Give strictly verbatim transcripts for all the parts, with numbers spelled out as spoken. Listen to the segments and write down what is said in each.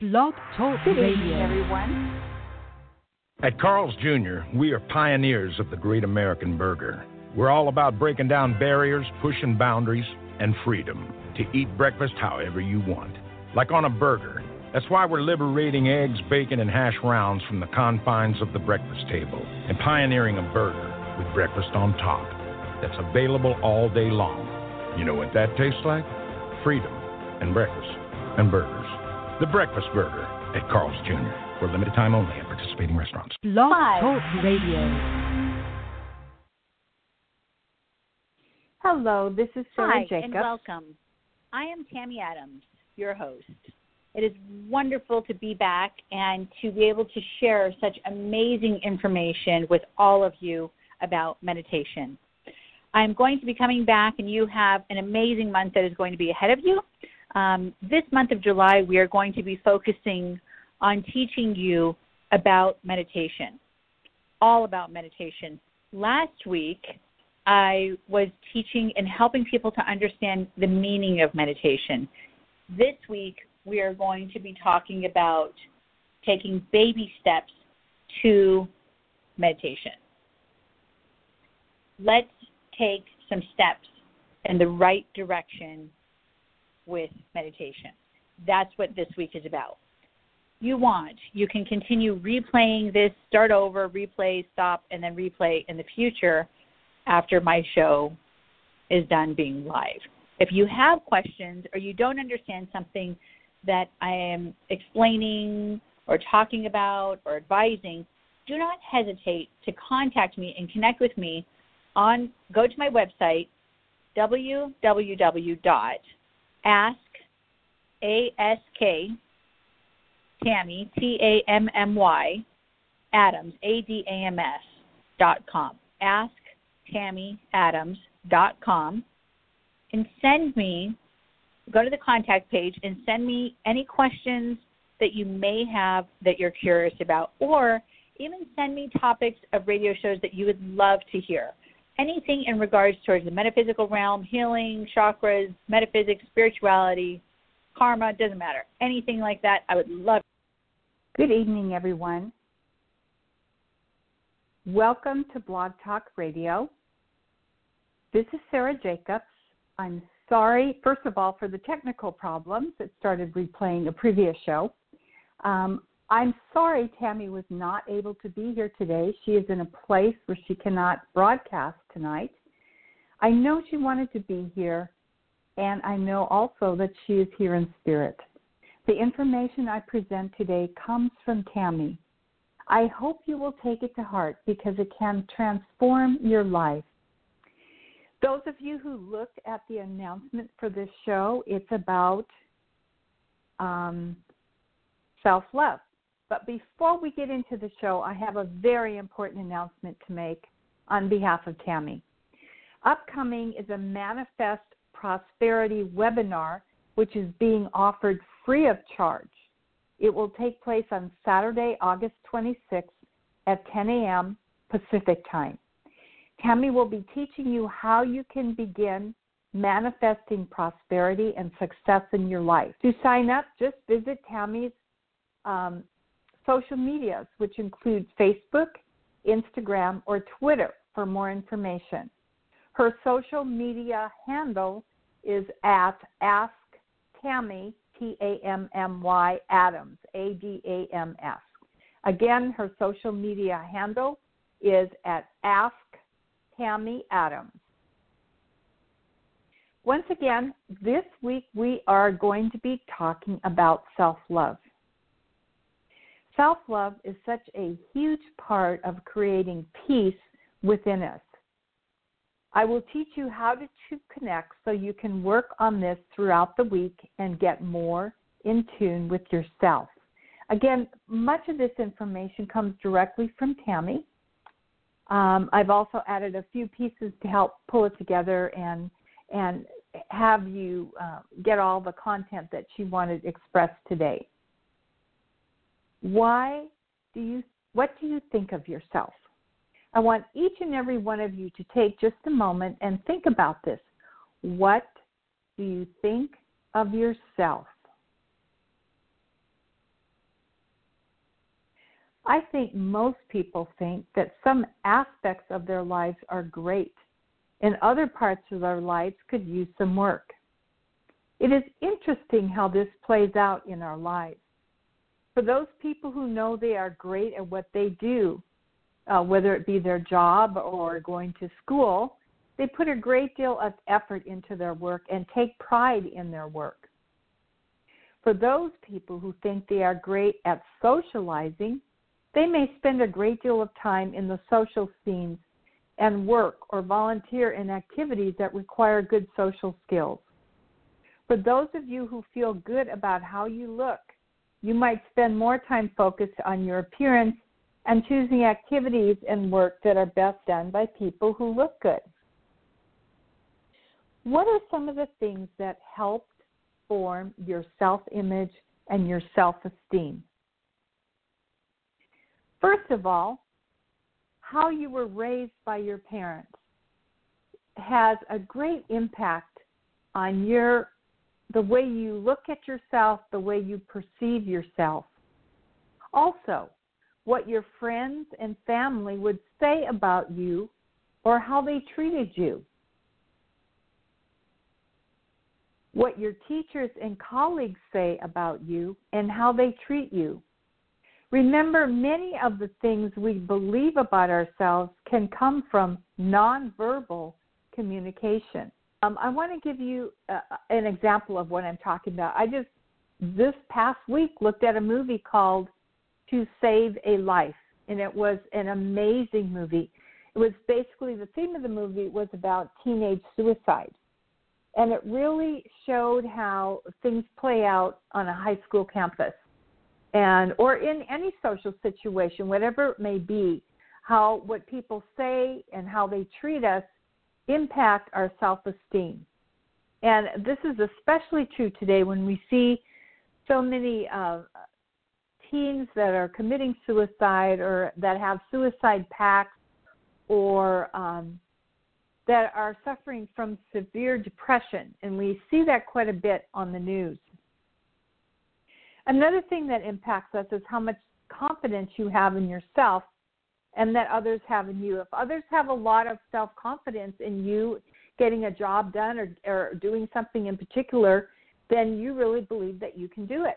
Blog Talk Radio. Good evening, everyone. At Carl's Junior, we are pioneers of the great American burger. We're all about breaking down barriers, pushing boundaries, and freedom to eat breakfast however you want, like on a burger. That's why we're liberating eggs, bacon, and hash rounds from the confines of the breakfast table and pioneering a burger with breakfast on top that's available all day long. You know what that tastes like? Freedom and breakfast and burgers. The Breakfast Burger at Carl's Junior for a limited time only at participating restaurants. Blog Talk Radio. Hello, this is Sarah Jacobs. Hi, and welcome. I am Tammy Adams, your host. It is wonderful to be back and to be able to share such amazing information with all of you about meditation. I'm going to be coming back, and you have an amazing month that is going to be ahead of you. Um, this month of July, we are going to be focusing on teaching you about meditation, all about meditation. Last week, I was teaching and helping people to understand the meaning of meditation. This week, we are going to be talking about taking baby steps to meditation. Let's take some steps in the right direction with meditation. That's what this week is about. You want, you can continue replaying this, start over, replay, stop, and then replay in the future after my show is done being live. If you have questions or you don't understand something that I am explaining or talking about or advising, do not hesitate to contact me and connect with me. On go to my website, w w w dot ask tammy adams dot com. Ask Tammy Adams dot com, and send me, go to the contact page and send me any questions that you may have that you're curious about, or even send me topics of radio shows that you would love to hear. Anything in regards towards the metaphysical realm, healing, chakras, metaphysics, spirituality, karma, doesn't matter. Anything like that, I would love. Good evening, everyone. Welcome to Blog Talk Radio. This is Sarah Jacobs. I'm sorry, first of all, for the technical problems that started replaying a previous show. Um, I'm sorry Tammy was not able to be here today. She is in a place where she cannot broadcast tonight. I know she wanted to be here, and I know also that she is here in spirit. The information I present today comes from Tammy. I hope you will take it to heart because it can transform your life. Those of you who looked at the announcement for this show, it's about um, self-love. But before we get into the show, I have a very important announcement to make on behalf of Tammy. Upcoming is a Manifest Prosperity webinar, which is being offered free of charge. It will take place on Saturday, August twenty-sixth at ten a.m. Pacific time. Tammy will be teaching you how you can begin manifesting prosperity and success in your life. To sign up, just visit Tammy's um, social medias, which include Facebook, Instagram, or Twitter for more information. Her social media handle is at AskTammy. T A M M Y Adams, A D A M S. Again, her social media handle is at Ask Tammy Adams. Once again, this week we are going to be talking about self-love. Self-love is such a huge part of creating peace within us. I will teach you how to connect so you can work on this throughout the week and get more in tune with yourself. Again, much of this information comes directly from Tammy. Um, I've also added a few pieces to help pull it together and and have you uh, get all the content that she wanted expressed today. Why do you? What do you think of yourself? I want each and every one of you to take just a moment and think about this. What do you think of yourself? I think most people think that some aspects of their lives are great and other parts of their lives could use some work. It is interesting how this plays out in our lives. For those people who know they are great at what they do, uh, whether it be their job or going to school, they put a great deal of effort into their work and take pride in their work. For those people who think they are great at socializing, they may spend a great deal of time in the social scenes and work or volunteer in activities that require good social skills. For those of you who feel good about how you look, you might spend more time focused on your appearance and choosing activities and work that are best done by people who look good. What are some of the things that helped form your self-image and your self-esteem? First of all, how you were raised by your parents has a great impact on your the way you look at yourself, the way you perceive yourself. Also, what your friends and family would say about you or how they treated you. What your teachers and colleagues say about you and how they treat you. Remember, many of the things we believe about ourselves can come from nonverbal communication. Um, I want to give you uh, an example of what I'm talking about. I just, this past week, looked at a movie called To Save a Life, and it was an amazing movie. It was basically, the theme of the movie was about teenage suicide, and it really showed how things play out on a high school campus and or in any social situation, whatever it may be, how what people say and how they treat us impact our self-esteem. And this is especially true today when we see so many uh, teens that are committing suicide or that have suicide pacts or um, that are suffering from severe depression. And we see that quite a bit on the news. Another thing that impacts us is how much confidence you have in yourself and that others have in you. If others have a lot of self-confidence in you getting a job done or, or doing something in particular, then you really believe that you can do it.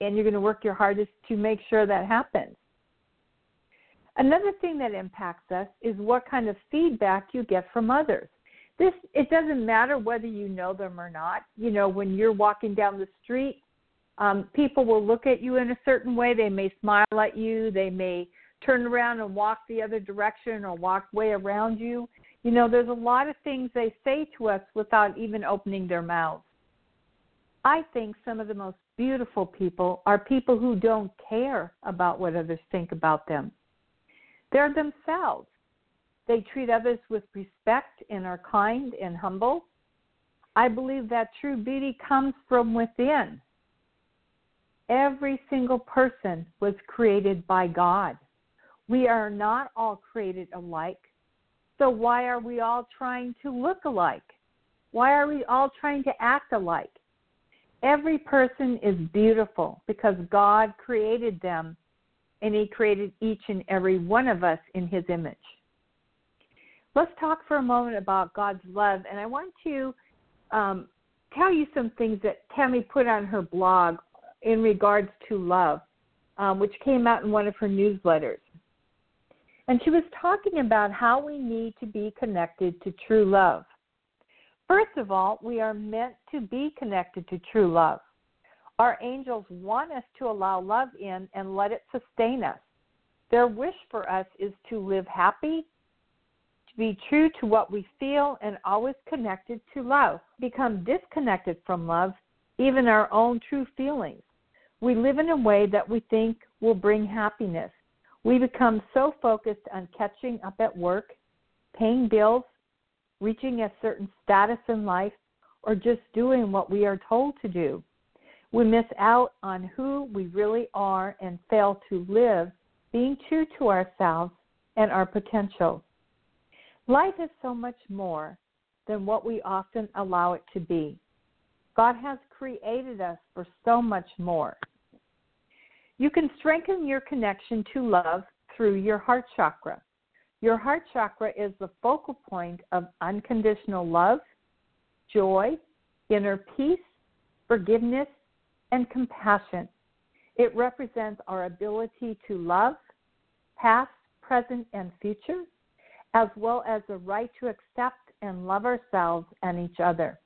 And you're going to work your hardest to make sure that happens. Another thing that impacts us is what kind of feedback you get from others. This, it doesn't matter whether you know them or not. You know, when you're walking down the street, um, people will look at you in a certain way. They may smile at you. They may turn around and walk the other direction or walk way around you. You know, there's a lot of things they say to us without even opening their mouths. I think some of the most beautiful people are people who don't care about what others think about them. They're themselves. They treat others with respect and are kind and humble. I believe that true beauty comes from within. Every single person was created by God. We are not all created alike, so why are we all trying to look alike? Why are we all trying to act alike? Every person is beautiful because God created them, and He created each and every one of us in His image. Let's talk for a moment about God's love, and I want to um, tell you some things that Tammy put on her blog in regards to love, um, which came out in one of her newsletters. And she was talking about how we need to be connected to true love. First of all, we are meant to be connected to true love. Our angels want us to allow love in and let it sustain us. Their wish for us is to live happy, to be true to what we feel, and always connected to love. Become disconnected from love, even our own true feelings. We live in a way that we think will bring happiness. We become so focused on catching up at work, paying bills, reaching a certain status in life, or just doing what we are told to do. We miss out on who we really are and fail to live being true to ourselves and our potential. Life is so much more than what we often allow it to be. God has created us for so much more. You can strengthen your connection to love through your heart chakra. Your heart chakra is the focal point of unconditional love, joy, inner peace, forgiveness, and compassion. It represents our ability to love, past, present, and future, as well as the right to accept and love ourselves and each other.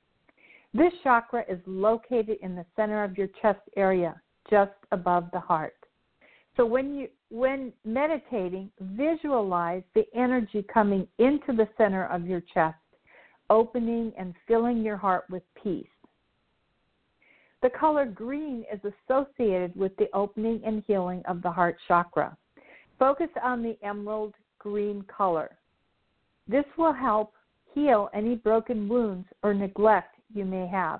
This chakra is located in the center of your chest area, just above the heart. So when you when meditating, visualize the energy coming into the center of your chest, opening and filling your heart with peace. The color green is associated with the opening and healing of the heart chakra. Focus on the emerald green color. This will help heal any broken wounds or neglect you may have.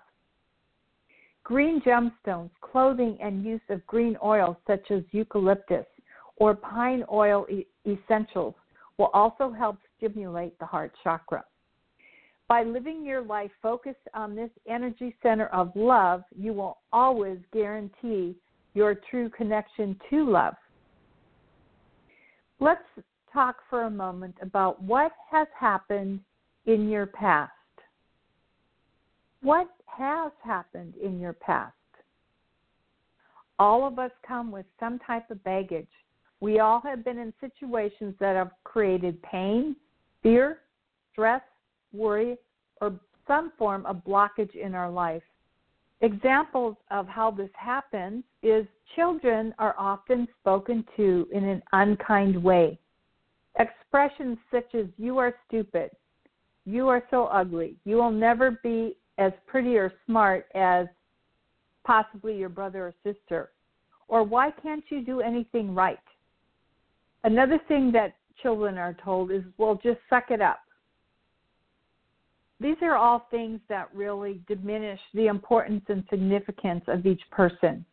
Green gemstones, clothing, and use of green oils such as eucalyptus or pine oil e- essentials will also help stimulate the heart chakra. By living your life focused on this energy center of love, you will always guarantee your true connection to love. Let's talk for a moment about what has happened in your past. What has happened in your past? All of us come with some type of baggage. We all have been in situations that have created pain, fear, stress, worry, or some form of blockage in our life. Examples of how this happens is children are often spoken to in an unkind way. Expressions such as, "You are stupid," "You are so ugly," "You will never be as pretty or smart as possibly your brother or sister," or "Why can't you do anything right?" Another thing that children are told is, "Well, just suck it up." These are all things that really diminish the importance and significance of each person.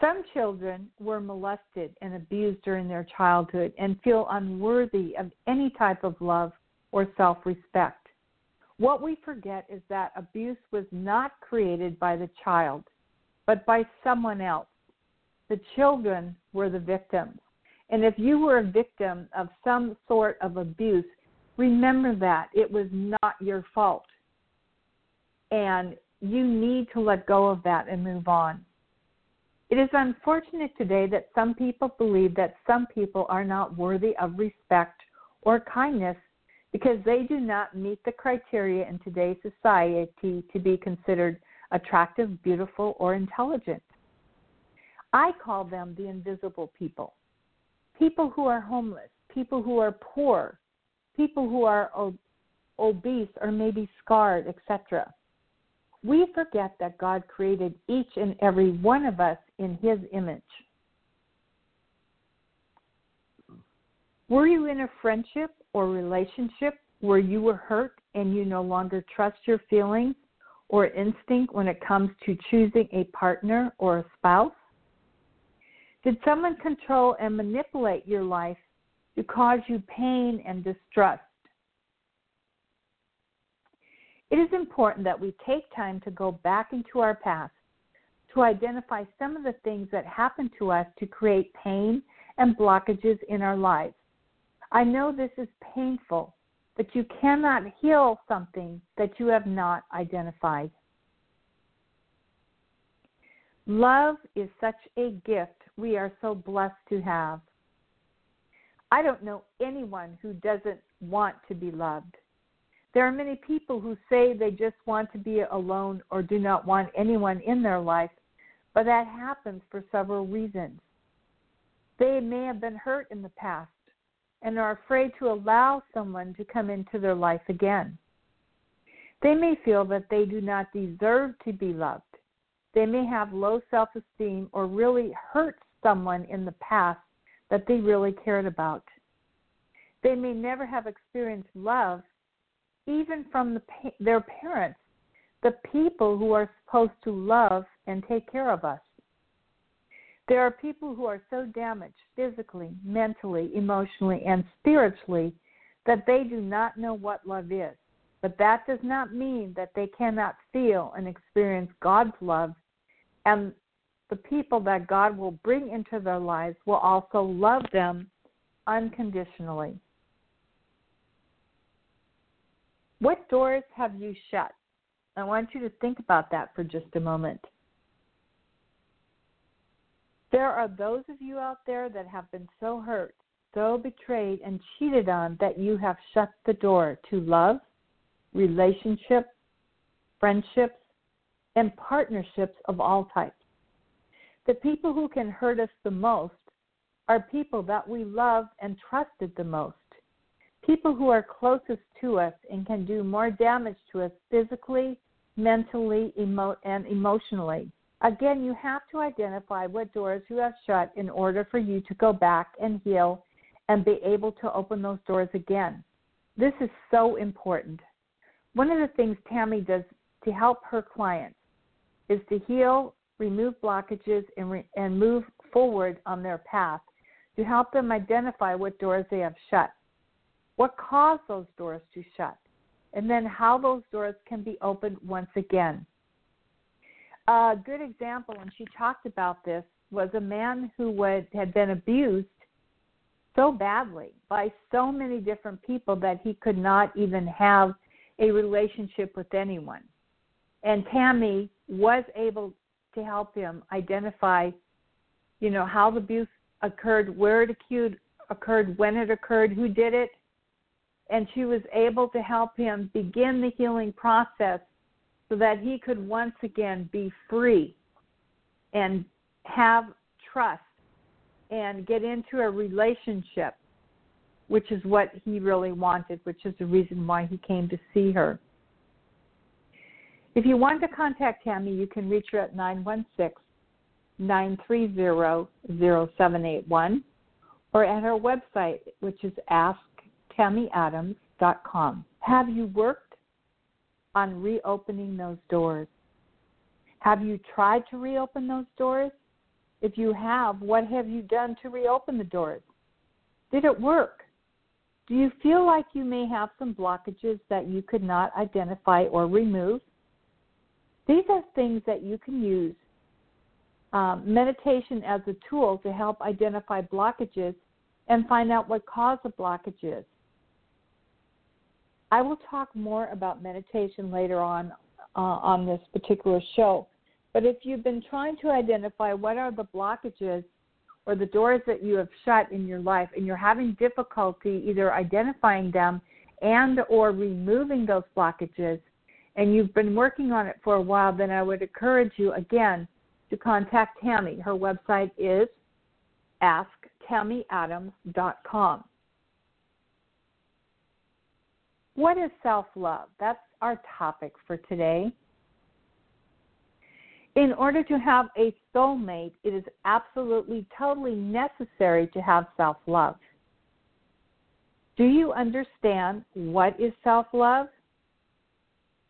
Some children were molested and abused during their childhood and feel unworthy of any type of love or self-respect. What we forget is that abuse was not created by the child, but by someone else. The children were the victims. And if you were a victim of some sort of abuse, remember that. It was not your fault. And you need to let go of that and move on. It is unfortunate today that some people believe that some people are not worthy of respect or kindness because they do not meet the criteria in today's society to be considered attractive, beautiful, or intelligent. I call them the invisible people, people who are homeless, people who are poor, people who are ob- obese or maybe scarred, et cetera. We forget that God created each and every one of us in His image. Were you in a friendship or relationship where you were hurt and you no longer trust your feelings or instinct when it comes to choosing a partner or a spouse? Did someone control and manipulate your life to cause you pain and distrust? It is important that we take time to go back into our past to identify some of the things that happened to us to create pain and blockages in our lives. I know this is painful, but you cannot heal something that you have not identified. Love is such a gift we are so blessed to have. I don't know anyone who doesn't want to be loved. There are many people who say they just want to be alone or do not want anyone in their life, but that happens for several reasons. They may have been hurt in the past and are afraid to allow someone to come into their life again. They may feel that they do not deserve to be loved. They may have low self-esteem or really hurt someone in the past that they really cared about. They may never have experienced love, even from the pa- their parents, the people who are supposed to love and take care of us. There are people who are so damaged physically, mentally, emotionally, and spiritually that they do not know what love is. But that does not mean that they cannot feel and experience God's love and the people that God will bring into their lives will also love them unconditionally. What doors have you shut? I want you to think about that for just a moment. There are those of you out there that have been so hurt, so betrayed, and cheated on that you have shut the door to love, relationships, friendships, and partnerships of all types. The people who can hurt us the most are people that we loved and trusted the most. People who are closest to us and can do more damage to us physically, mentally, emo- and emotionally. Again, you have to identify what doors you have shut in order for you to go back and heal and be able to open those doors again. This is so important. One of the things Tammy does to help her clients is to heal, remove blockages, and, re- and move forward on their path to help them identify what doors they have shut, what caused those doors to shut, and then how those doors can be opened once again. A good example, and she talked about this, was a man who would, had been abused so badly by so many different people that he could not even have a relationship with anyone. And Tammy was able to help him identify, you know, how the abuse occurred, where it occurred, when it occurred, who did it. And she was able to help him begin the healing process so that he could once again be free and have trust and get into a relationship, which is what he really wanted, which is the reason why he came to see her. If you want to contact Tammy, you can reach her at nine one six, nine three zero, zero seven eight one or at her website, which is ask Tammy Adams dot com. Have you worked on reopening those doors? Have you tried to reopen those doors? If you have, what have you done to reopen the doors? Did it work? Do you feel like you may have some blockages that you could not identify or remove? These are things that you can use um, meditation as a tool to help identify blockages and find out what caused the blockages. I will talk more about meditation later on uh, on this particular show. But if you've been trying to identify what are the blockages or the doors that you have shut in your life and you're having difficulty either identifying them and or removing those blockages, and you've been working on it for a while, then I would encourage you again to contact Tammy. Her website is ask Tammy Adams dot com. What is self-love? That's our topic for today. In order to have a soulmate, it is absolutely, totally necessary to have self-love. Do you understand what is self-love?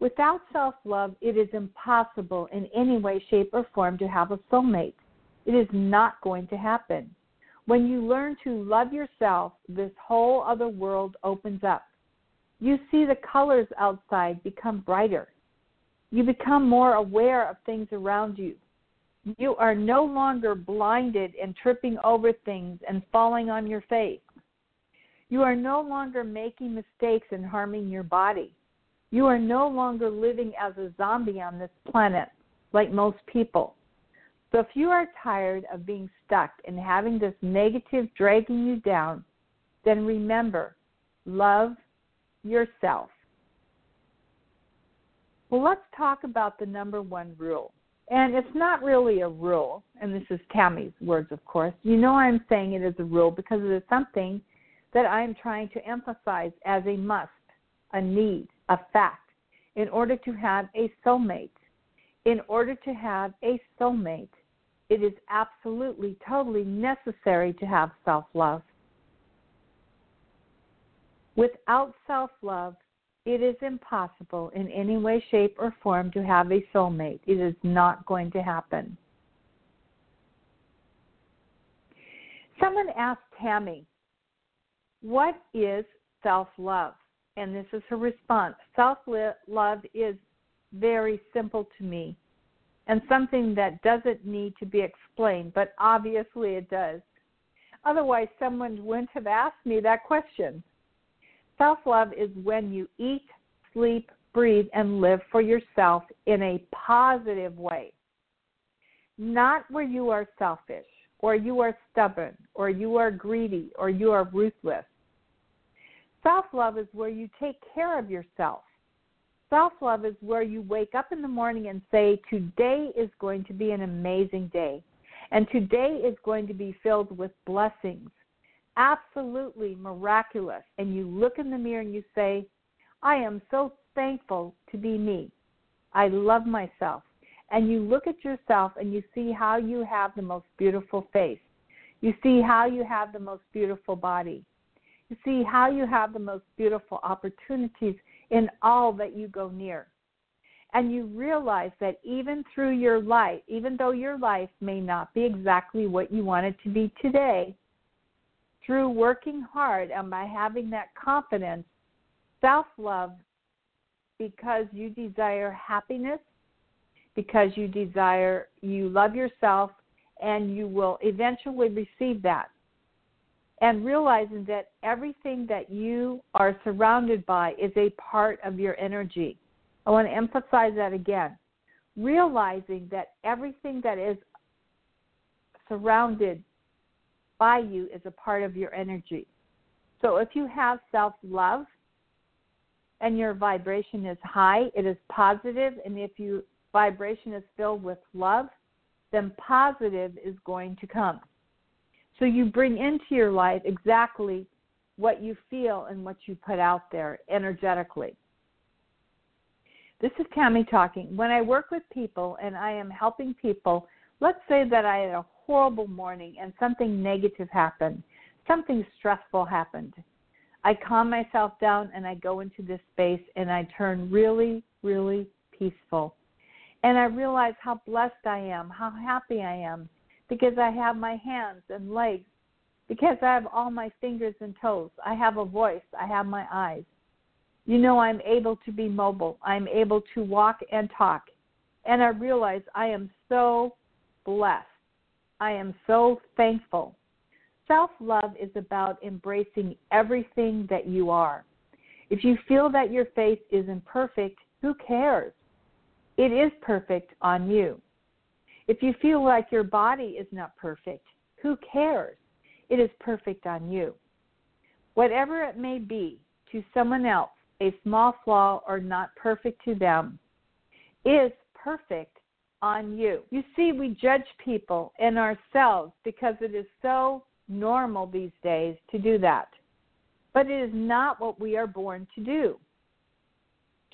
Without self-love, it is impossible in any way, shape, or form to have a soulmate. It is not going to happen. When you learn to love yourself, this whole other world opens up. You see the colors outside become brighter. You become more aware of things around you. You are no longer blinded and tripping over things and falling on your face. You are no longer making mistakes and harming your body. You are no longer living as a zombie on this planet like most people. So if you are tired of being stuck and having this negative dragging you down, then remember, love yourself. Well, let's talk about the number one rule. And it's not really a rule, and this is Tammy's words, of course. You know I'm saying it is a rule because it is something that I am trying to emphasize as a must, a need, a fact, in order to have a soulmate. In order to have a soulmate, it is absolutely, totally necessary to have self-love. Without self-love, it is impossible in any way, shape, or form to have a soulmate. It is not going to happen. Someone asked Tammy, what is self-love? And this is her response. Self-love is very simple to me, and something that doesn't need to be explained, but obviously it does. Otherwise, someone wouldn't have asked me that question. Self-love is when you eat, sleep, breathe, and live for yourself in a positive way. Not where you are selfish, or you are stubborn, or you are greedy, or you are ruthless. Self-love is where you take care of yourself. Self-love is where you wake up in the morning and say, today is going to be an amazing day. And today is going to be filled with blessings, absolutely miraculous. And you look in the mirror and you say, I am so thankful to be me. I love myself. And you look at yourself and you see how you have the most beautiful face. You see how you have the most beautiful body. You see how you have the most beautiful opportunities in all that you go near. And you realize that even through your life, even though your life may not be exactly what you want it to be today, through working hard and by having that confidence, self-love, because you desire happiness, because you desire, you love yourself, and you will eventually receive that. And realizing that everything that you are surrounded by is a part of your energy. I want to emphasize that again. Realizing that everything that is surrounded by you is a part of your energy. So if you have self-love and your vibration is high, it is positive, and if your vibration is filled with love, then positive is going to come. So you bring into your life exactly what you feel and what you put out there energetically. This is Tammy talking. When I work with people and I am helping people, let's say that I had a horrible morning and something negative happened, something stressful happened. I calm myself down and I go into this space and I turn really, really peaceful. And I realize how blessed I am, how happy I am, because I have my hands and legs, because I have all my fingers and toes. I have a voice. I have my eyes. You know, I'm able to be mobile. I'm able to walk and talk. And I realize I am so blessed. I am so thankful. Self-love is about embracing everything that you are. If you feel that your face is imperfect, who cares? It is perfect on you. If you feel like your body is not perfect, who cares? It is perfect on you. Whatever it may be to someone else, a small flaw or not perfect to them, is perfect on you. You see, we judge people and ourselves because it is so normal these days to do that. But it is not what we are born to do.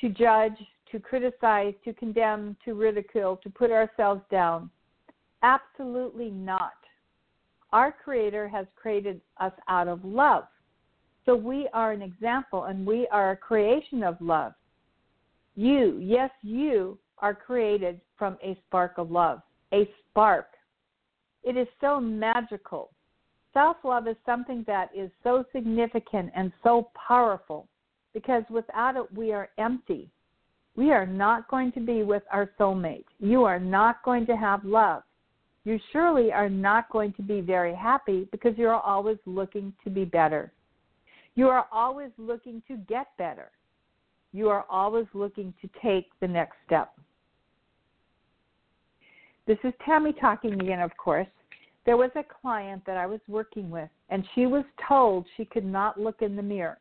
To judge, to criticize, to condemn, to ridicule, to put ourselves down. Absolutely not. Our Creator has created us out of love. So we are an example and we are a creation of love. You, yes, you are created from a spark of love, a spark. It is so magical. Self-love is something that is so significant and so powerful because without it we are empty. We are not going to be with our soulmate. You are not going to have love. You surely are not going to be very happy because you are always looking to be better. You are always looking to get better. You are always looking to take the next step. This is Tammy talking again, of course. There was a client that I was working with, and she was told she could not look in the mirror.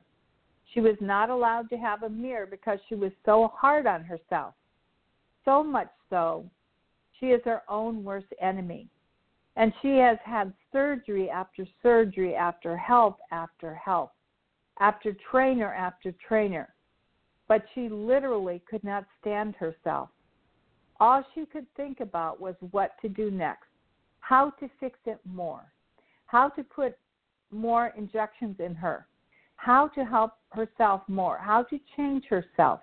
She was not allowed to have a mirror because she was so hard on herself. So much so, she is her own worst enemy. And she has had surgery after surgery after help after help, after trainer after trainer. But she literally could not stand herself. All she could think about was what to do next, how to fix it more, how to put more injections in her, how to help herself more, how to change herself.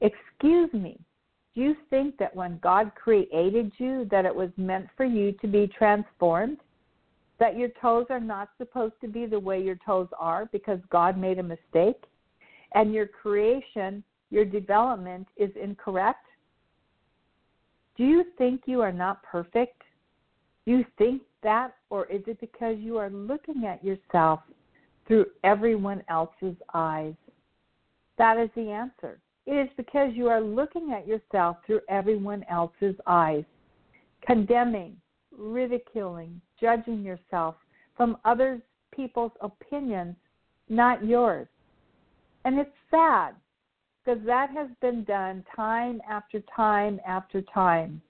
Excuse me, do you think that when God created you that it was meant for you to be transformed? That your toes are not supposed to be the way your toes are because God made a mistake? And your creation, your development is incorrect? Do you think you are not perfect? Do you think that, or is it because you are looking at yourself through everyone else's eyes? That is the answer. It is because you are looking at yourself through everyone else's eyes, condemning, ridiculing, judging yourself from other people's opinions, not yours. And it's sad, because that has been done time after time after time.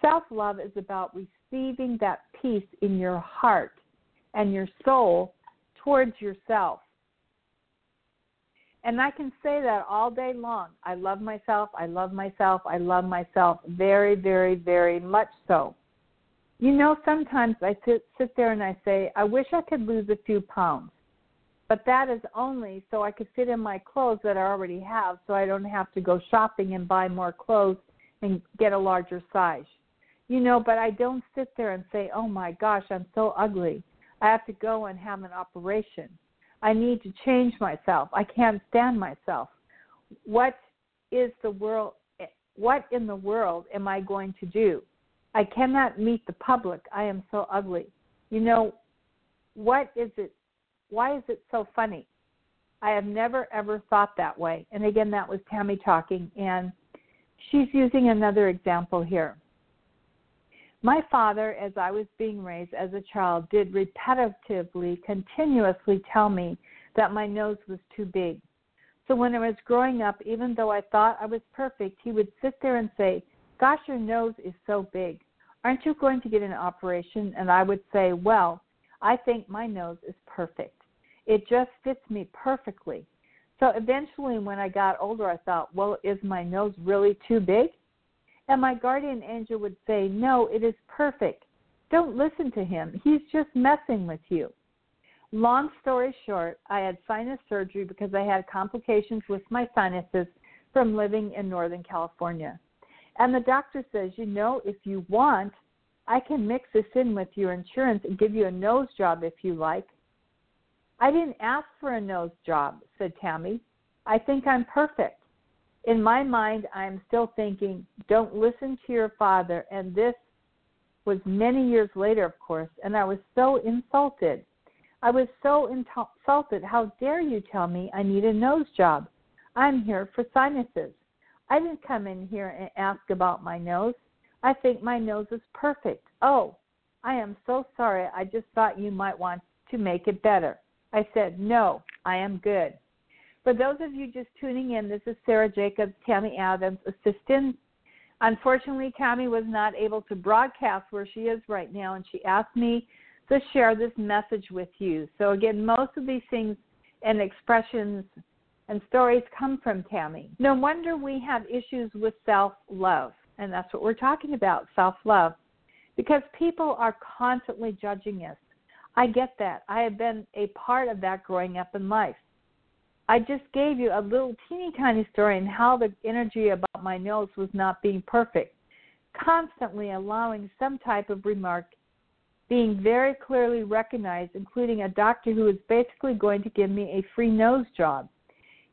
Self-love is about receiving that peace in your heart and your soul towards yourself. And I can say that all day long. I love myself, I love myself, I love myself very, very, very much so. You know, sometimes I sit, sit there and I say, I wish I could lose a few pounds. But that is only so I could fit in my clothes that I already have, so I don't have to go shopping and buy more clothes and get a larger size. You know, but I don't sit there and say, oh my gosh, I'm so ugly. I have to go and have an operation. I need to change myself. I can't stand myself. What is the world? What in the world am I going to do? I cannot meet the public. I am so ugly. You know, what is it? Why is it so funny? I have never, ever thought that way. And again, that was Tammy talking, and she's using another example here. My father, as I was being raised as a child, did repetitively, continuously tell me that my nose was too big. So when I was growing up, even though I thought I was perfect, he would sit there and say, gosh, your nose is so big. Aren't you going to get an operation? And I would say, well, I think my nose is perfect. It just fits me perfectly. So eventually when I got older, I thought, well, is my nose really too big? And my guardian angel would say, no, it is perfect. Don't listen to him. He's just messing with you. Long story short, I had sinus surgery because I had complications with my sinuses from living in Northern California. And the doctor says, you know, if you want, I can mix this in with your insurance and give you a nose job if you like. I didn't ask for a nose job, said Tammy. I think I'm perfect. In my mind, I'm still thinking, don't listen to your father. And this was many years later, of course, and I was so insulted. I was so insulted. How dare you tell me I need a nose job? I'm here for sinuses. I didn't come in here and ask about my nose. I think my nose is perfect. Oh, I am so sorry. I just thought you might want to make it better. I said, no, I am good. For those of you just tuning in, this is Sarah Jacobs, Tammy Adams' assistant. Unfortunately, Tammy was not able to broadcast where she is right now, and she asked me to share this message with you. So again, most of these things and expressions and stories come from Tammy. No wonder we have issues with self-love, and that's what we're talking about, self-love, because people are constantly judging us. I get that. I have been a part of that growing up in life. I just gave you a little teeny tiny story on how the energy about my nose was not being perfect. Constantly allowing some type of remark, being very clearly recognized, including a doctor who was basically going to give me a free nose job.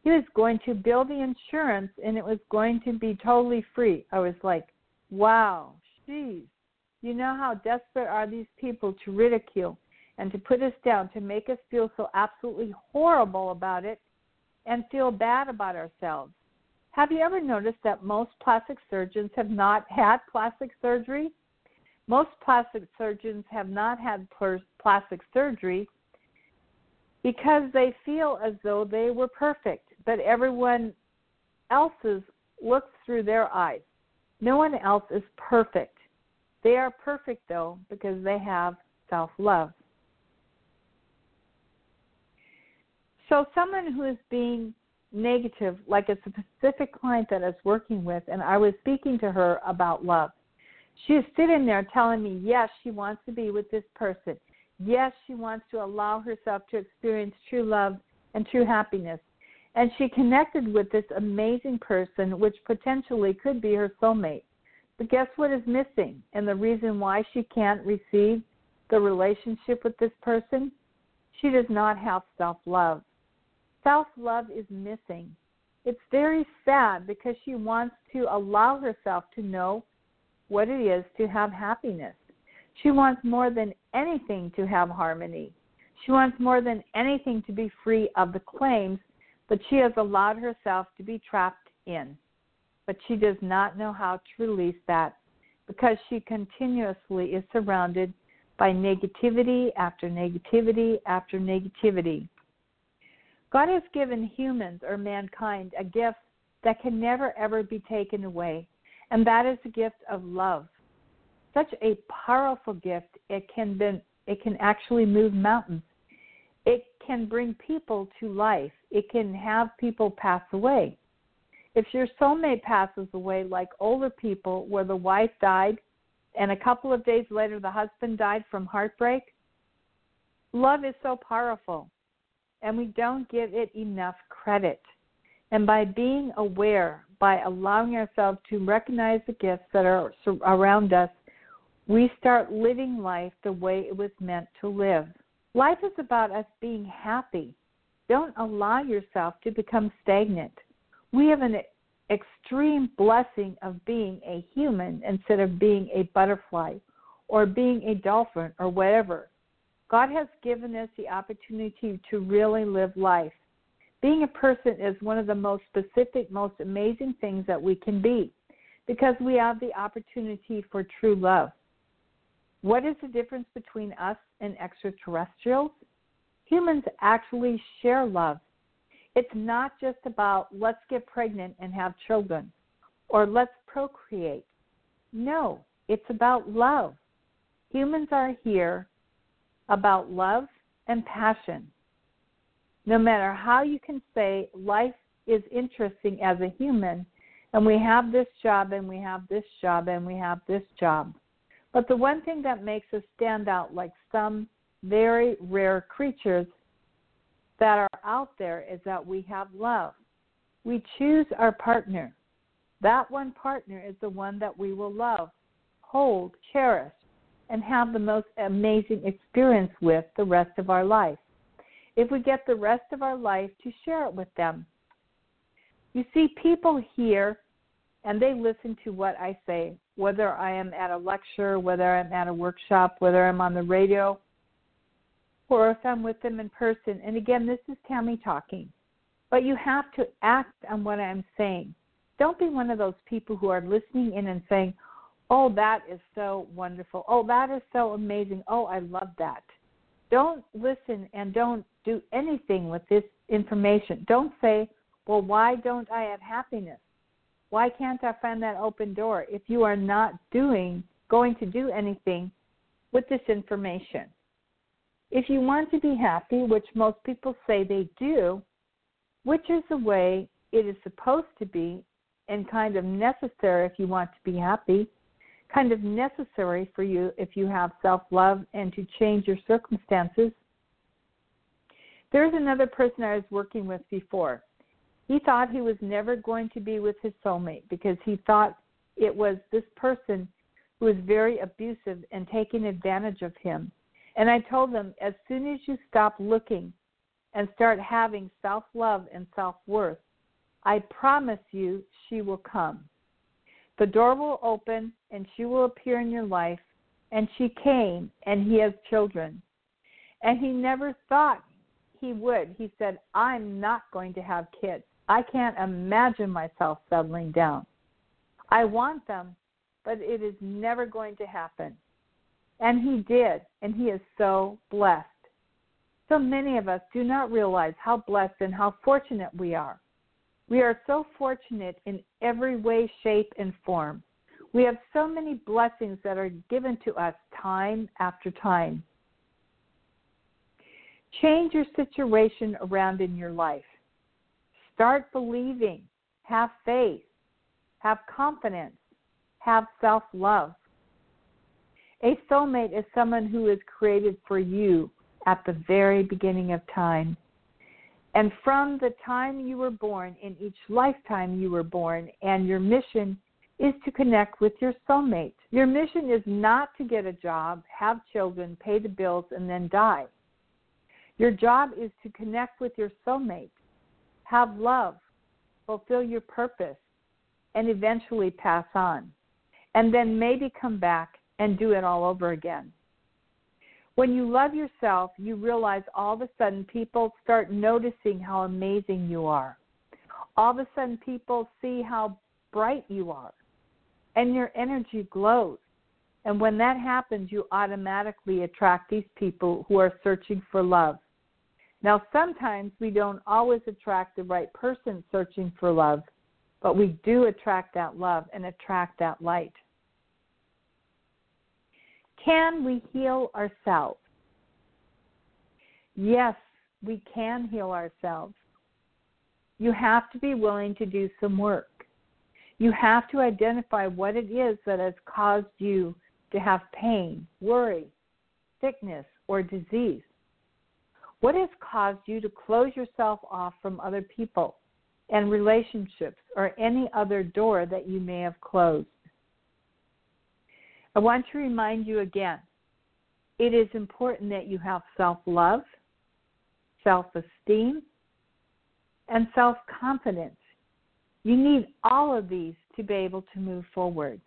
He was going to bill the insurance, and it was going to be totally free. I was like, wow, geez. You know how desperate are these people to ridicule and to put us down, to make us feel so absolutely horrible about it, and feel bad about ourselves. Have you ever noticed that most plastic surgeons have not had plastic surgery? Most plastic surgeons have not had plastic surgery because they feel as though they were perfect, but everyone else's looks through their eyes. No one else is perfect. They are perfect, though, because they have self-love. So someone who is being negative, like a specific client that I was working with, and I was speaking to her about love. She is sitting there telling me, yes, she wants to be with this person. Yes, she wants to allow herself to experience true love and true happiness. And she connected with this amazing person, which potentially could be her soulmate. But guess what is missing? And the reason why she can't receive the relationship with this person? She does not have self-love. Self-love is missing. It's very sad because she wants to allow herself to know what it is to have happiness. She wants more than anything to have harmony. She wants more than anything to be free of the claims that she has allowed herself to be trapped in. But she does not know how to release that because she continuously is surrounded by negativity after negativity after negativity. God has given humans or mankind a gift that can never ever be taken away, and that is the gift of love. Such a powerful gift, it can been, it can actually move mountains. It can bring people to life. It can have people pass away. If your soulmate passes away, like older people where the wife died and a couple of days later the husband died from heartbreak, love is so powerful, and we don't give it enough credit. And by being aware, by allowing ourselves to recognize the gifts that are around us, we start living life the way it was meant to live. Life is about us being happy. Don't allow yourself to become stagnant. We have an extreme blessing of being a human instead of being a butterfly or being a dolphin or whatever. God has given us the opportunity to really live life. Being a person is one of the most specific, most amazing things that we can be because we have the opportunity for true love. What is the difference between us and extraterrestrials? Humans actually share love. It's not just about let's get pregnant and have children or let's procreate. No, it's about love. Humans are here about love and passion. No matter how you can say life is interesting as a human, and we have this job, and we have this job, and we have this job. But the one thing that makes us stand out like some very rare creatures that are out there is that we have love. We choose our partner. That one partner is the one that we will love, hold, cherish, and have the most amazing experience with the rest of our life. If we get the rest of our life to share it with them. You see, people hear and they listen to what I say, whether I am at a lecture, whether I'm at a workshop, whether I'm on the radio, or if I'm with them in person. And again, this is Tammy talking. But you have to act on what I'm saying. Don't be one of those people who are listening in and saying, oh, that is so wonderful. Oh, that is so amazing. Oh, I love that. Don't listen and don't do anything with this information. Don't say, well, why don't I have happiness? Why can't I find that open door? If you are not doing, going to do anything with this information. If you want to be happy, which most people say they do, which is the way it is supposed to be and kind of necessary if you want to be happy, kind of necessary for you if you have self-love and to change your circumstances. There's another person I was working with before. He thought he was never going to be with his soulmate because he thought it was this person who was very abusive and taking advantage of him. And I told him, as soon as you stop looking and start having self-love and self-worth, I promise you she will come. The door will open, and she will appear in your life, and she came, and he has children. And he never thought he would. He said, I'm not going to have kids. I can't imagine myself settling down. I want them, but it is never going to happen. And he did, and he is so blessed. So many of us do not realize how blessed and how fortunate we are. We are so fortunate in every way, shape, and form. We have so many blessings that are given to us time after time. Change your situation around in your life. Start believing. Have faith. Have confidence. Have self-love. A soulmate is someone who is created for you at the very beginning of time. And from the time you were born, in each lifetime you were born, and your mission is to connect with your soulmate. Your mission is not to get a job, have children, pay the bills, and then die. Your job is to connect with your soulmate, have love, fulfill your purpose, and eventually pass on, and then maybe come back and do it all over again. When you love yourself, you realize all of a sudden people start noticing how amazing you are. All of a sudden people see how bright you are, and your energy glows. And when that happens, you automatically attract these people who are searching for love. Now, sometimes we don't always attract the right person searching for love, but we do attract that love and attract that light. Can we heal ourselves? Yes, we can heal ourselves. You have to be willing to do some work. You have to identify what it is that has caused you to have pain, worry, sickness, or disease. What has caused you to close yourself off from other people and relationships or any other door that you may have closed? I want to remind you again, it is important that you have self-love, self-esteem, and self-confidence. You need all of these to be able to move forward.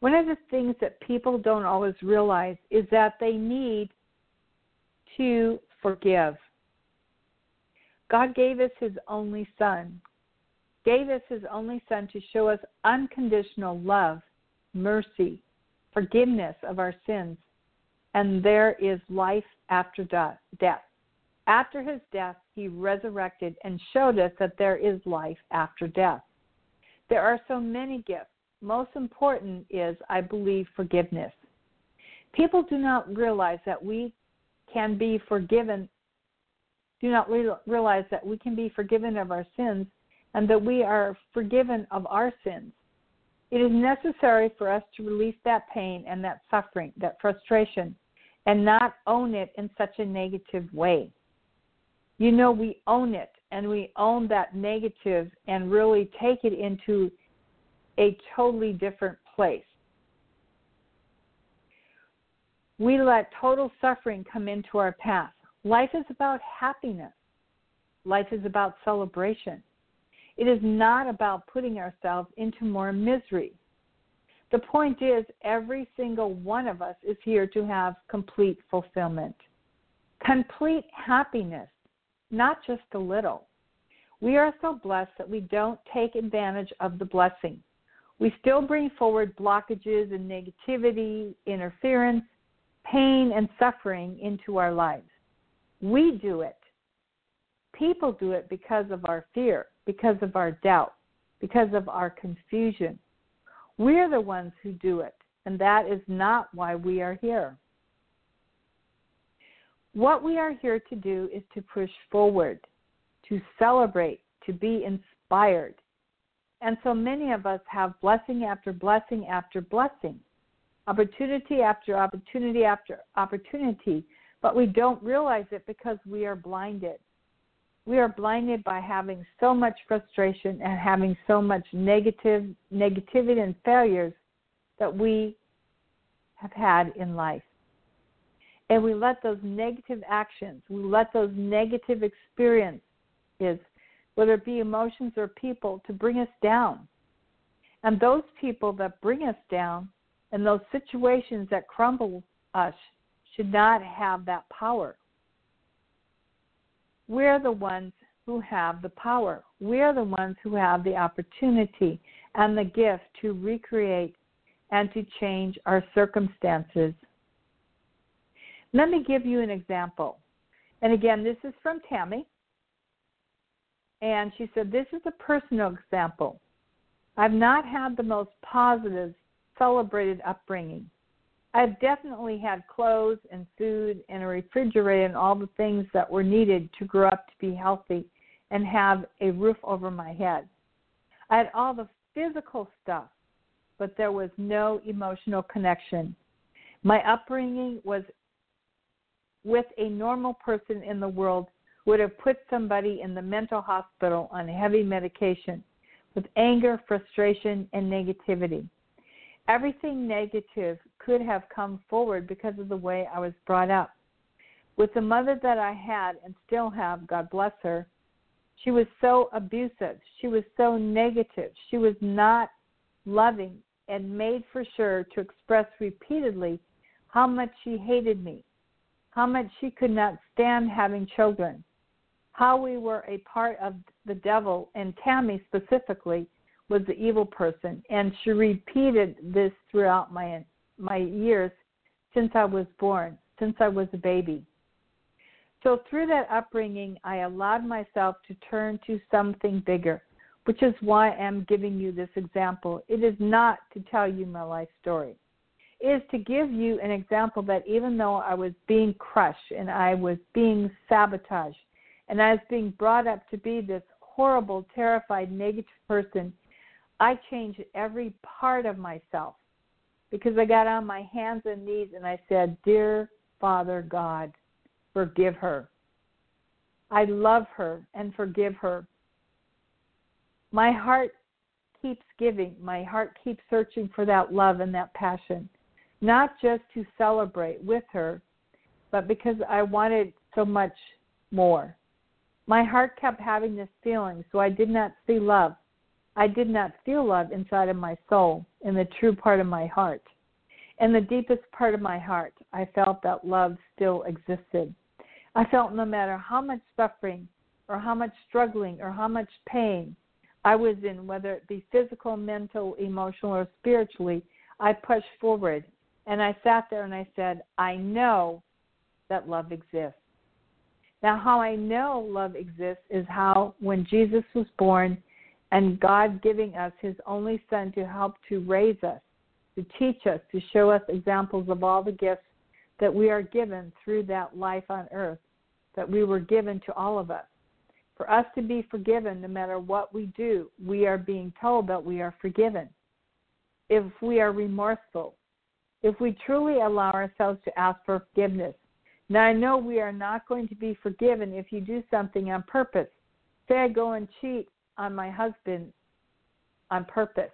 One of the things that people don't always realize is that they need to forgive. God gave us His only Son, gave us His only Son to show us unconditional love, mercy, forgiveness of our sins, and there is life after death. After His death, He resurrected and showed us that there is life after death. There are so many gifts. Most important is, I believe, forgiveness. People do not realize that we can be forgiven, do not re- realize that we can be forgiven of our sins and that we are forgiven of our sins. It is necessary for us to release that pain and that suffering, that frustration, and not own it in such a negative way. You know, we own it, and we own that negative and really take it into a totally different place. We let total suffering come into our path. Life is about happiness. Life is about celebration. It is not about putting ourselves into more misery. The point is, every single one of us is here to have complete fulfillment, complete happiness. Not just a little. We are so blessed that we don't take advantage of the blessing. We still bring forward blockages and negativity, interference, pain, and suffering into our lives. We do it. People do it because of our fear, because of our doubt, because of our confusion. We're the ones who do it, and that is not why we are here. What we are here to do is to push forward, to celebrate, to be inspired. And so many of us have blessing after blessing after blessing, opportunity after opportunity after opportunity, but we don't realize it because we are blinded. We are blinded by having so much frustration and having so much negative, negativity and failures that we have had in life. And we let those negative actions, we let those negative experiences, whether it be emotions or people, to bring us down. And those people that bring us down and those situations that crumble us should not have that power. We're the ones who have the power. We're the ones who have the opportunity and the gift to recreate and to change our circumstances. Let me give you an example. And again, this is from Tammy. And she said, this is a personal example. I've not had the most positive, celebrated upbringing. I've definitely had clothes and food and a refrigerator and all the things that were needed to grow up to be healthy and have a roof over my head. I had all the physical stuff, but there was no emotional connection. My upbringing was with a normal person in the world would have put somebody in the mental hospital on heavy medication with anger, frustration, and negativity. Everything negative could have come forward because of the way I was brought up. With the mother that I had and still have, God bless her, She was so abusive. She was so negative. She was not loving and made for sure to express repeatedly how much she hated me, how much she could not stand having children, how we were a part of the devil, and Tammy specifically was the evil person. And she repeated this throughout my my years since I was born, since I was a baby. So through that upbringing, I allowed myself to turn to something bigger, which is why I'm giving you this example. It is not to tell you my life story. It is to give you an example that even though I was being crushed and I was being sabotaged and I was being brought up to be this horrible, terrified, negative person, I changed every part of myself because I got on my hands and knees and I said, "Dear Father God, forgive her. I love her and forgive her. My heart keeps giving. My heart keeps searching for that love and that passion, not just to celebrate with her, but because I wanted so much more. My heart kept having this feeling, so I did not see love. I did not feel love inside of my soul, in the true part of my heart. In the deepest part of my heart, I felt that love still existed. I felt no matter how much suffering or how much struggling or how much pain I was in, whether it be physical, mental, emotional, or spiritually, I pushed forward, and I sat there and I said, I know that love exists. Now, how I know love exists is how when Jesus was born and God giving us his only son to help to raise us, to teach us, to show us examples of all the gifts that we are given through that life on earth, that we were given to all of us. For us to be forgiven, no matter what we do, we are being told that we are forgiven. If we are remorseful, if we truly allow ourselves to ask for forgiveness. Now, I know we are not going to be forgiven if you do something on purpose. Say I go and cheat on my husband on purpose.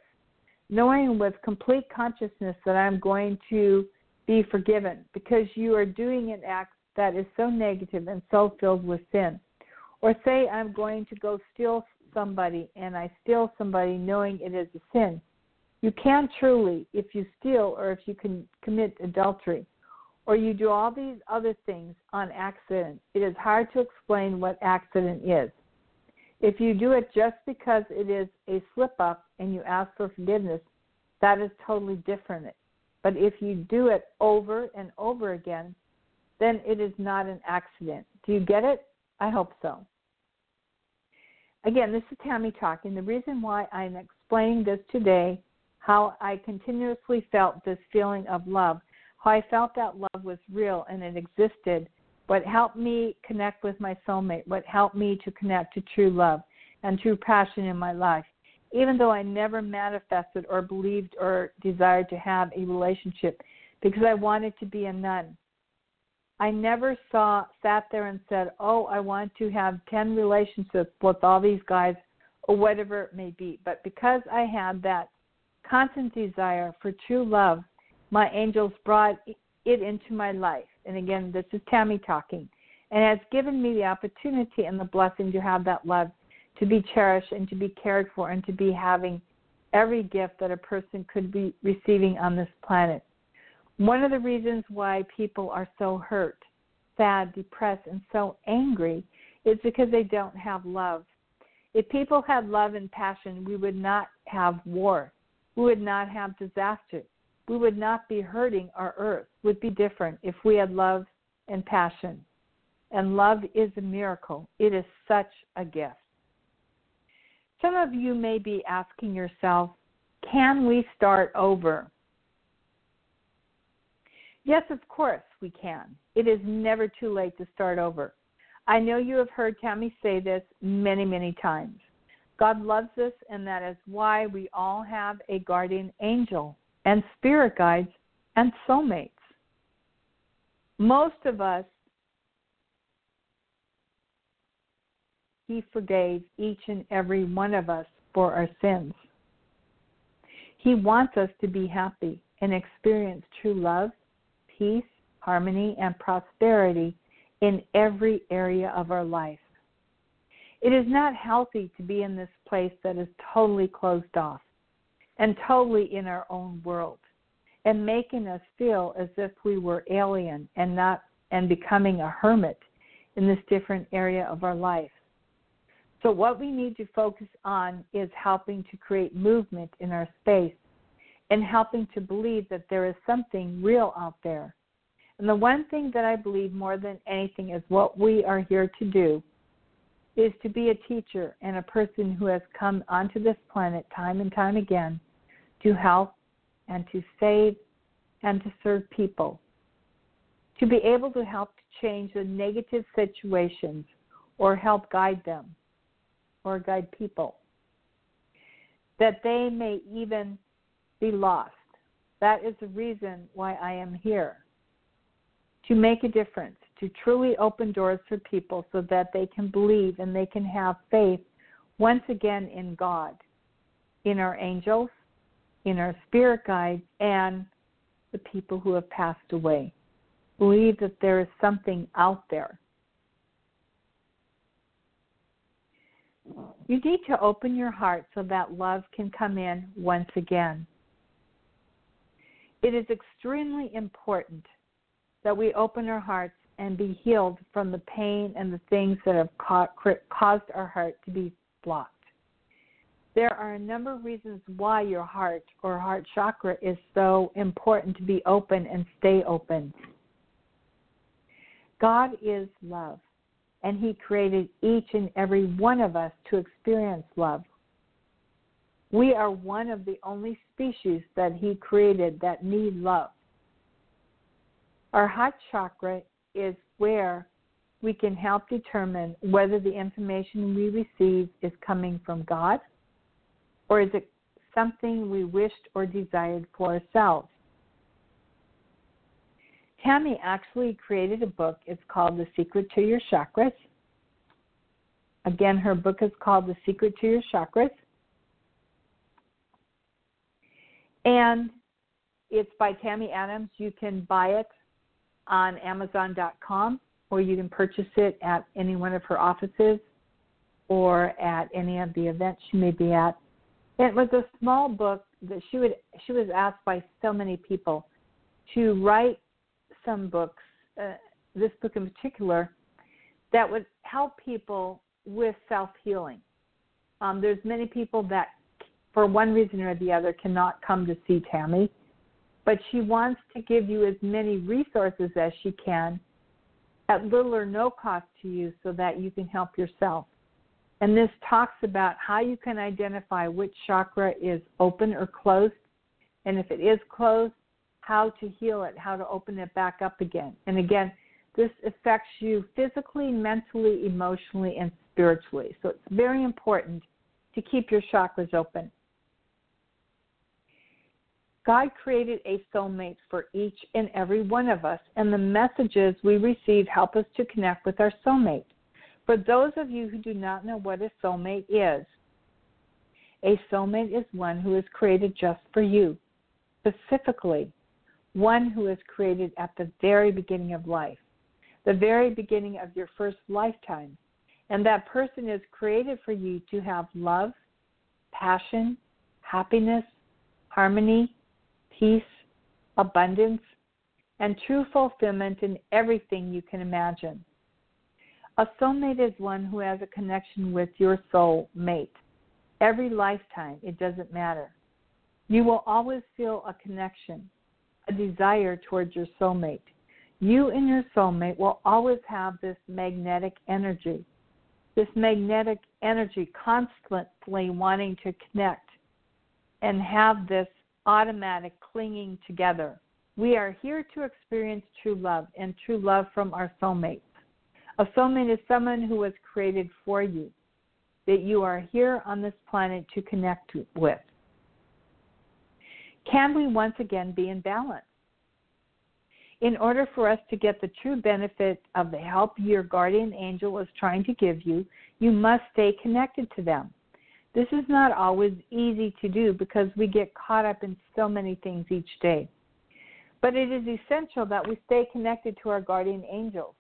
Knowing with complete consciousness that I'm going to be forgiven because you are doing an act that is so negative and so filled with sin. Or say I'm going to go steal somebody and I steal somebody knowing it is a sin. You can truly, if you steal or if you can commit adultery, or you do all these other things on accident. It is hard to explain what accident is. If you do it just because it is a slip-up and you ask for forgiveness, that is totally different. But if you do it over and over again, then it is not an accident. Do you get it? I hope so. Again, this is Tammy talking. The reason why I'm explaining this today, how I continuously felt this feeling of love, how I felt that love was real and it existed, what helped me connect with my soulmate, what helped me to connect to true love and true passion in my life. Even though I never manifested or believed or desired to have a relationship because I wanted to be a nun. I never saw, sat there and said, oh, I want to have ten relationships with all these guys or whatever it may be. But because I had that constant desire for true love, my angels brought it into my life. And again, this is Tammy talking. And has given me the opportunity and the blessing to have that love, to be cherished and to be cared for and to be having every gift that a person could be receiving on this planet. One of the reasons why people are so hurt, sad, depressed, and so angry is because they don't have love. If people had love and passion, we would not have war. We would not have disaster. We would not be hurting. Our earth would be different if we had love and passion. And love is a miracle. It is such a gift. Some of you may be asking yourself, can we start over? Yes, of course we can. It is never too late to start over. I know you have heard Tammy say this many, many times. God loves us, and that is why we all have a guardian angel and spirit guides, and soulmates. Most of us, he forgave each and every one of us for our sins. He wants us to be happy and experience true love, peace, harmony, and prosperity in every area of our life. It is not healthy to be in this place that is totally closed off and totally in our own world and making us feel as if we were alien and not and becoming a hermit in this different area of our life. So what we need to focus on is helping to create movement in our space and helping to believe that there is something real out there. And the one thing that I believe more than anything is what we are here to do is to be a teacher and a person who has come onto this planet time and time again to help and to save and to serve people, to be able to help to change the negative situations or help guide them or guide people, that they may even be lost. That is the reason why I am here, to make a difference, to truly open doors for people so that they can believe and they can have faith once again in God, in our angels, in our spirit guides, and the people who have passed away. Believe that there is something out there. You need to open your heart so that love can come in once again. It is extremely important that we open our hearts and be healed from the pain and the things that have caused our heart to be blocked. There are a number of reasons why your heart or heart chakra is so important to be open and stay open. God is love, and He created each and every one of us to experience love. We are one of the only species that He created that need love. Our heart chakra is where we can help determine whether the information we receive is coming from God or is it something we wished or desired for ourselves. Tammy actually created a book. It's called The Secret to Your Chakras. Again, her book is called The Secret to Your Chakras. And it's by Tammy Adams. You can buy it on Amazon dot com, or you can purchase it at any one of her offices or at any of the events she may be at. It was a small book that she would she was asked by so many people to write some books, uh, this book in particular, that would help people with self-healing. Um, there's many people that, for one reason or the other, cannot come to see Tammy, but she wants to give you as many resources as she can at little or no cost to you so that you can help yourself. And this talks about how you can identify which chakra is open or closed, and if it is closed, how to heal it, how to open it back up again. And again, this affects you physically, mentally, emotionally, and spiritually. So it's very important to keep your chakras open. God created a soulmate for each and every one of us, and the messages we receive help us to connect with our soulmate. For those of you who do not know what a soulmate is, a soulmate is one who is created just for you, specifically one who is created at the very beginning of life, the very beginning of your first lifetime. And that person is created for you to have love, passion, happiness, harmony, peace, abundance, and true fulfillment in everything you can imagine. A soulmate is one who has a connection with your soul mate. Every lifetime, it doesn't matter. You will always feel a connection, a desire towards your soulmate. You and your soulmate will always have this magnetic energy, this magnetic energy constantly wanting to connect and have this automatic clinging together. We are here to experience true love and true love from our soulmates. A soulmate is someone who was created for you, that you are here on this planet to connect with. Can we once again be in balance? In order for us to get the true benefit of the help your guardian angel is trying to give you, you must stay connected to them. This is not always easy to do because we get caught up in so many things each day. But it is essential that we stay connected to our guardian angels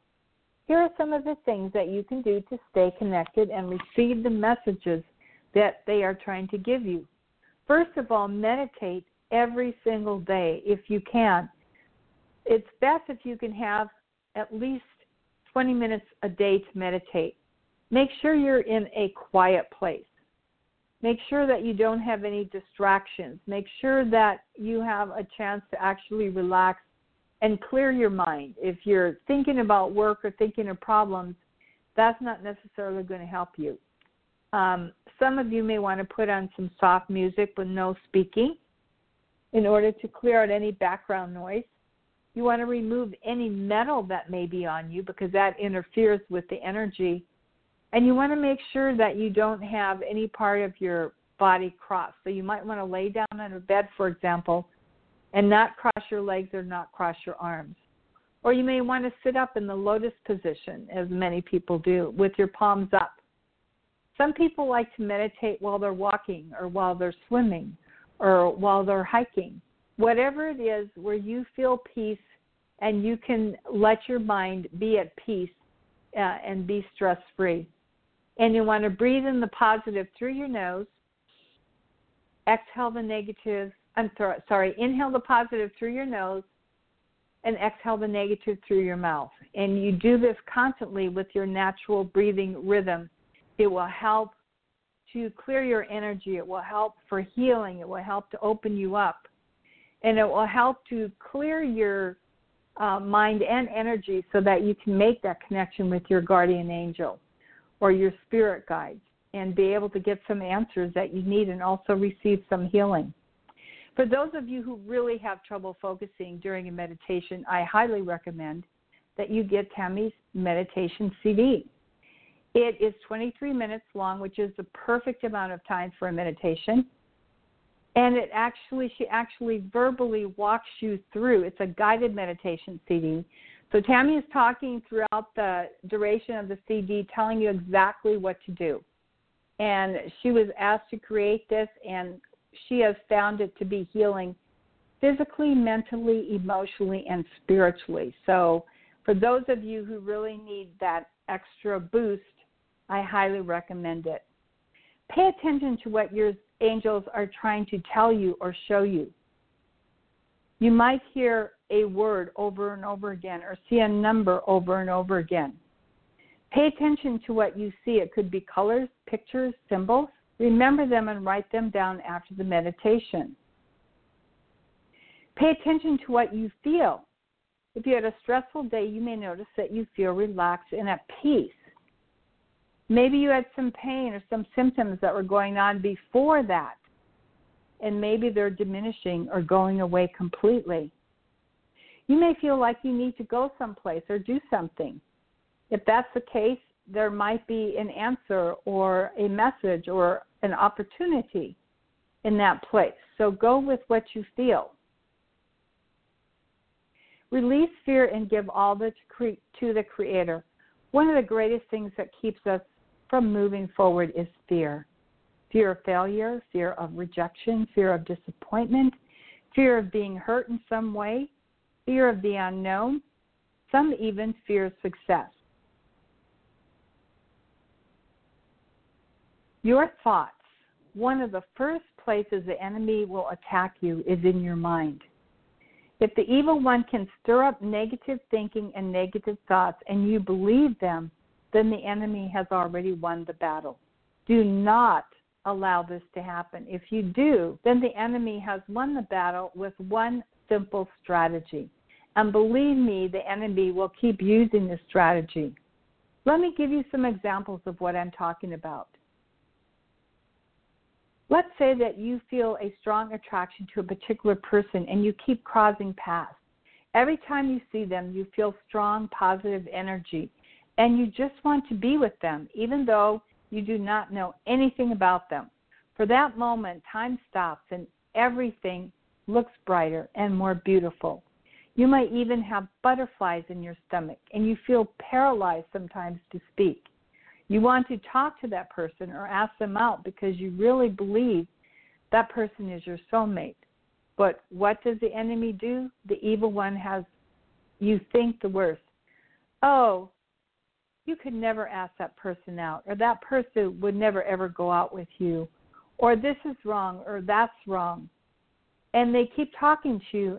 Here are some of the things that you can do to stay connected and receive the messages that they are trying to give you. First of all, meditate every single day if you can. It's best if you can have at least twenty minutes a day to meditate. Make sure you're in a quiet place. Make sure that you don't have any distractions. Make sure that you have a chance to actually relax and clear your mind. If you're thinking about work or thinking of problems, that's not necessarily going to help you. Um, some of you may want to put on some soft music with no speaking in order to clear out any background noise. You want to remove any metal that may be on you because that interferes with the energy. And you want to make sure that you don't have any part of your body crossed. So you might want to lay down on a bed, for example, and not cross your legs or not cross your arms. Or you may want to sit up in the lotus position, as many people do, with your palms up. Some people like to meditate while they're walking or while they're swimming or while they're hiking. Whatever it is where you feel peace and you can let your mind be at peace uh, and be stress-free. And you want to breathe in the positive through your nose, exhale the negative, I'm th- sorry, inhale the positive through your nose, and exhale the negative through your mouth. And you do this constantly with your natural breathing rhythm. It will help to clear your energy. It will help for healing. It will help to open you up. And it will help to clear your uh, mind and energy so that you can make that connection with your guardian angel or your spirit guides and be able to get some answers that you need and also receive some healing. For those of you who really have trouble focusing during a meditation, I highly recommend that you get Tammy's meditation C D. It is twenty-three minutes long, which is the perfect amount of time for a meditation. And it actually, she actually verbally walks you through. It's a guided meditation C D. So Tammy is talking throughout the duration of the C D, telling you exactly what to do. And she was asked to create this, and she has found it to be healing physically, mentally, emotionally, and spiritually. So for those of you who really need that extra boost, I highly recommend it. Pay attention to what your angels are trying to tell you or show you. You might hear a word over and over again or see a number over and over again. Pay attention to what you see. It could be colors, pictures, symbols. Remember them and write them down after the meditation. Pay attention to what you feel. If you had a stressful day, you may notice that you feel relaxed and at peace. Maybe you had some pain or some symptoms that were going on before that, and maybe they're diminishing or going away completely. You may feel like you need to go someplace or do something. If that's the case, there might be an answer or a message or an opportunity in that place. So go with what you feel. Release fear and give all the to the Creator. One of the greatest things that keeps us from moving forward is fear. Fear of failure, fear of rejection, fear of disappointment, fear of being hurt in some way, fear of the unknown, some even fear success. Your thoughts. One of the first places the enemy will attack you is in your mind. If the evil one can stir up negative thinking and negative thoughts and you believe them, then the enemy has already won the battle. Do not allow this to happen. If you do, then the enemy has won the battle with one simple strategy. And believe me, the enemy will keep using this strategy. Let me give you some examples of what I'm talking about. Let's say that you feel a strong attraction to a particular person and you keep crossing paths. Every time you see them, you feel strong, positive energy, and you just want to be with them, even though you do not know anything about them. For that moment, time stops and everything looks brighter and more beautiful. You might even have butterflies in your stomach, and you feel paralyzed sometimes to speak. You want to talk to that person or ask them out because you really believe that person is your soulmate. But what does the enemy do? The evil one has you think the worst. Oh, you could never ask that person out, or that person would never, ever go out with you, or this is wrong, or that's wrong. And they keep talking to you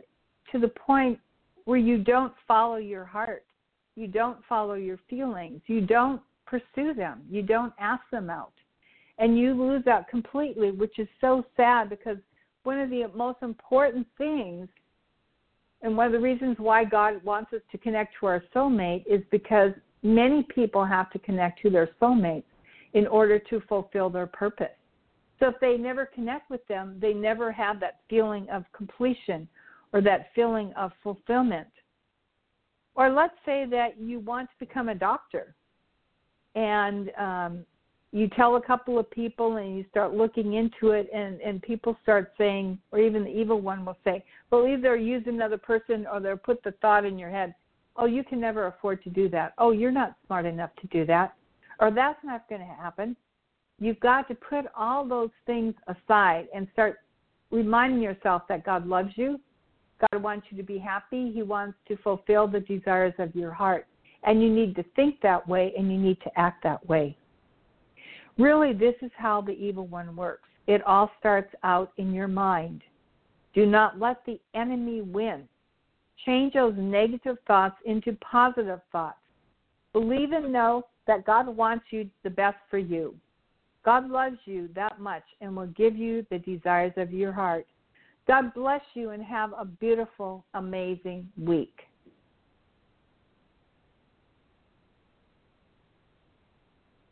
to the point where you don't follow your heart. You don't follow your feelings. You don't pursue them. You don't ask them out. And you lose out completely, which is so sad, because one of the most important things and one of the reasons why God wants us to connect to our soulmate is because many people have to connect to their soulmates in order to fulfill their purpose. So if they never connect with them, they never have that feeling of completion or that feeling of fulfillment. Or let's say that you want to become a doctor, and um, you tell a couple of people and you start looking into it, and, and people start saying, or even the evil one will say, well, either use another person, or they'll put the thought in your head, oh, you can never afford to do that. Oh, you're not smart enough to do that. Or that's not going to happen. You've got to put all those things aside and start reminding yourself that God loves you. God wants you to be happy. He wants to fulfill the desires of your heart. And you need to think that way, and you need to act that way. Really, this is how the evil one works. It all starts out in your mind. Do not let the enemy win. Change those negative thoughts into positive thoughts. Believe and know that God wants you the best for you. God loves you that much and will give you the desires of your heart. God bless you, and have a beautiful, amazing week.